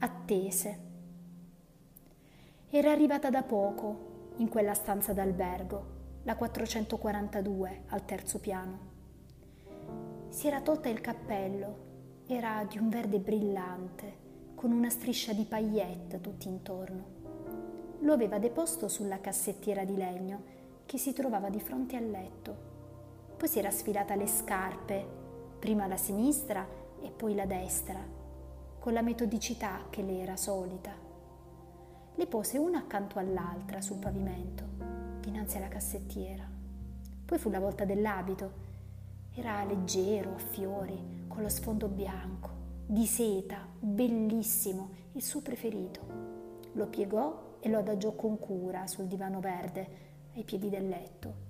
attese. Era arrivata da poco in quella stanza d'albergo, la 442, al terzo piano. Si era tolta il cappello, era di un verde brillante, con una striscia di paillette tutti intorno. Lo aveva deposto sulla cassettiera di legno che si trovava di fronte al letto. Poi si era sfilata le scarpe, prima la sinistra e poi la destra, con la metodicità che le era solita. Le pose una accanto all'altra sul pavimento, dinanzi alla cassettiera. Poi fu la volta dell'abito. Era leggero, a fiori, con lo sfondo bianco, di seta, bellissimo, il suo preferito. Lo piegò e lo adagiò con cura sul divano verde ai piedi del letto.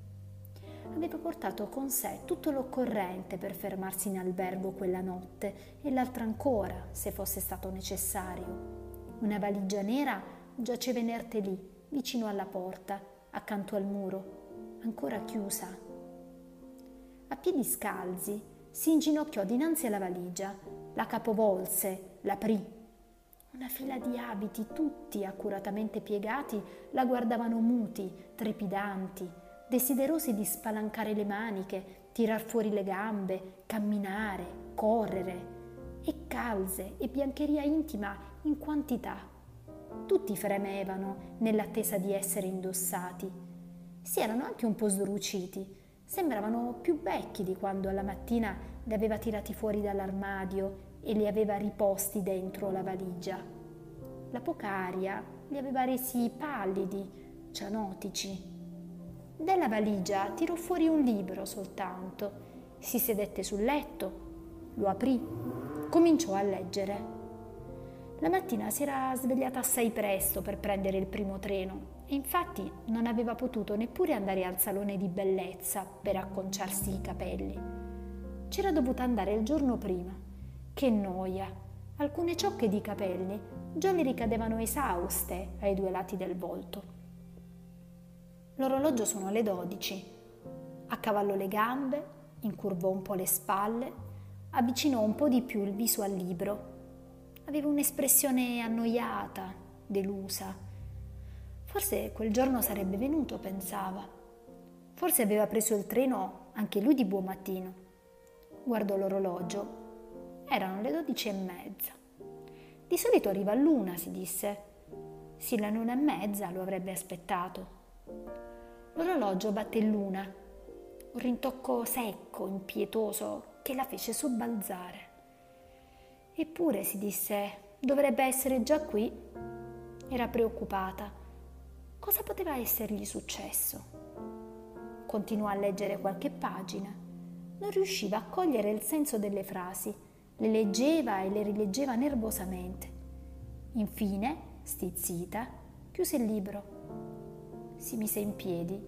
Aveva portato con sé tutto l'occorrente per fermarsi in albergo quella notte e l'altra ancora, se fosse stato necessario. Una valigia nera giaceva inerte lì, vicino alla porta, accanto al muro, ancora chiusa. A piedi scalzi si inginocchiò dinanzi alla valigia, la capovolse, l'aprì. Una fila di abiti, tutti accuratamente piegati, la guardavano muti, trepidanti, desiderosi di spalancare le maniche, tirar fuori le gambe, camminare, correre, e calze e biancheria intima in quantità. Tutti fremevano nell'attesa di essere indossati. Si erano anche un po' sdruciti, sembravano più vecchi di quando alla mattina li aveva tirati fuori dall'armadio e li aveva riposti dentro la valigia. La poca aria li aveva resi pallidi, cianotici. Della valigia tirò fuori un libro soltanto, si sedette sul letto, lo aprì, cominciò a leggere. La mattina si era svegliata assai presto per prendere il primo treno e infatti non aveva potuto neppure andare al salone di bellezza per acconciarsi i capelli. C'era dovuta andare il giorno prima. Che noia! Alcune ciocche di capelli già le ricadevano esauste ai due lati del volto. L'orologio suonò le 12. Accavallò le gambe, incurvò un po' le spalle, avvicinò un po' di più il viso al libro. Aveva un'espressione annoiata, delusa. Forse quel giorno sarebbe venuto, pensava. Forse aveva preso il treno anche lui di buon mattino. Guardò l'orologio. Erano le 12:30. Di solito arriva l'una, si disse. Sì, la 1:30 lo avrebbe aspettato. L'orologio batté l'una. Un rintocco secco, impietoso, che la fece sobbalzare. Eppure, si disse, dovrebbe essere già qui. Era preoccupata. Cosa poteva essergli successo? Continuò a leggere qualche pagina. Non riusciva a cogliere il senso delle frasi. Le leggeva e le rileggeva nervosamente. Infine, stizzita, chiuse il libro. Si mise in piedi.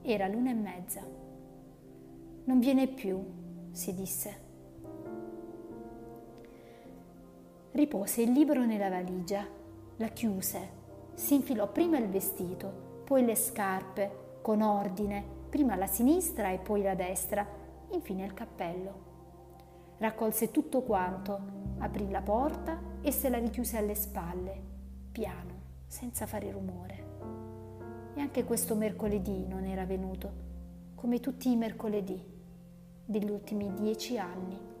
Era l'1:30. Non viene più, si disse. Ripose il libro nella valigia, la chiuse. Si infilò prima il vestito, poi le scarpe, con ordine, prima la sinistra e poi la destra, infine il cappello. Raccolse tutto quanto, aprì la porta e se la richiuse alle spalle, piano, senza fare rumore. E anche questo mercoledì non era venuto, come tutti i mercoledì degli ultimi 10 anni.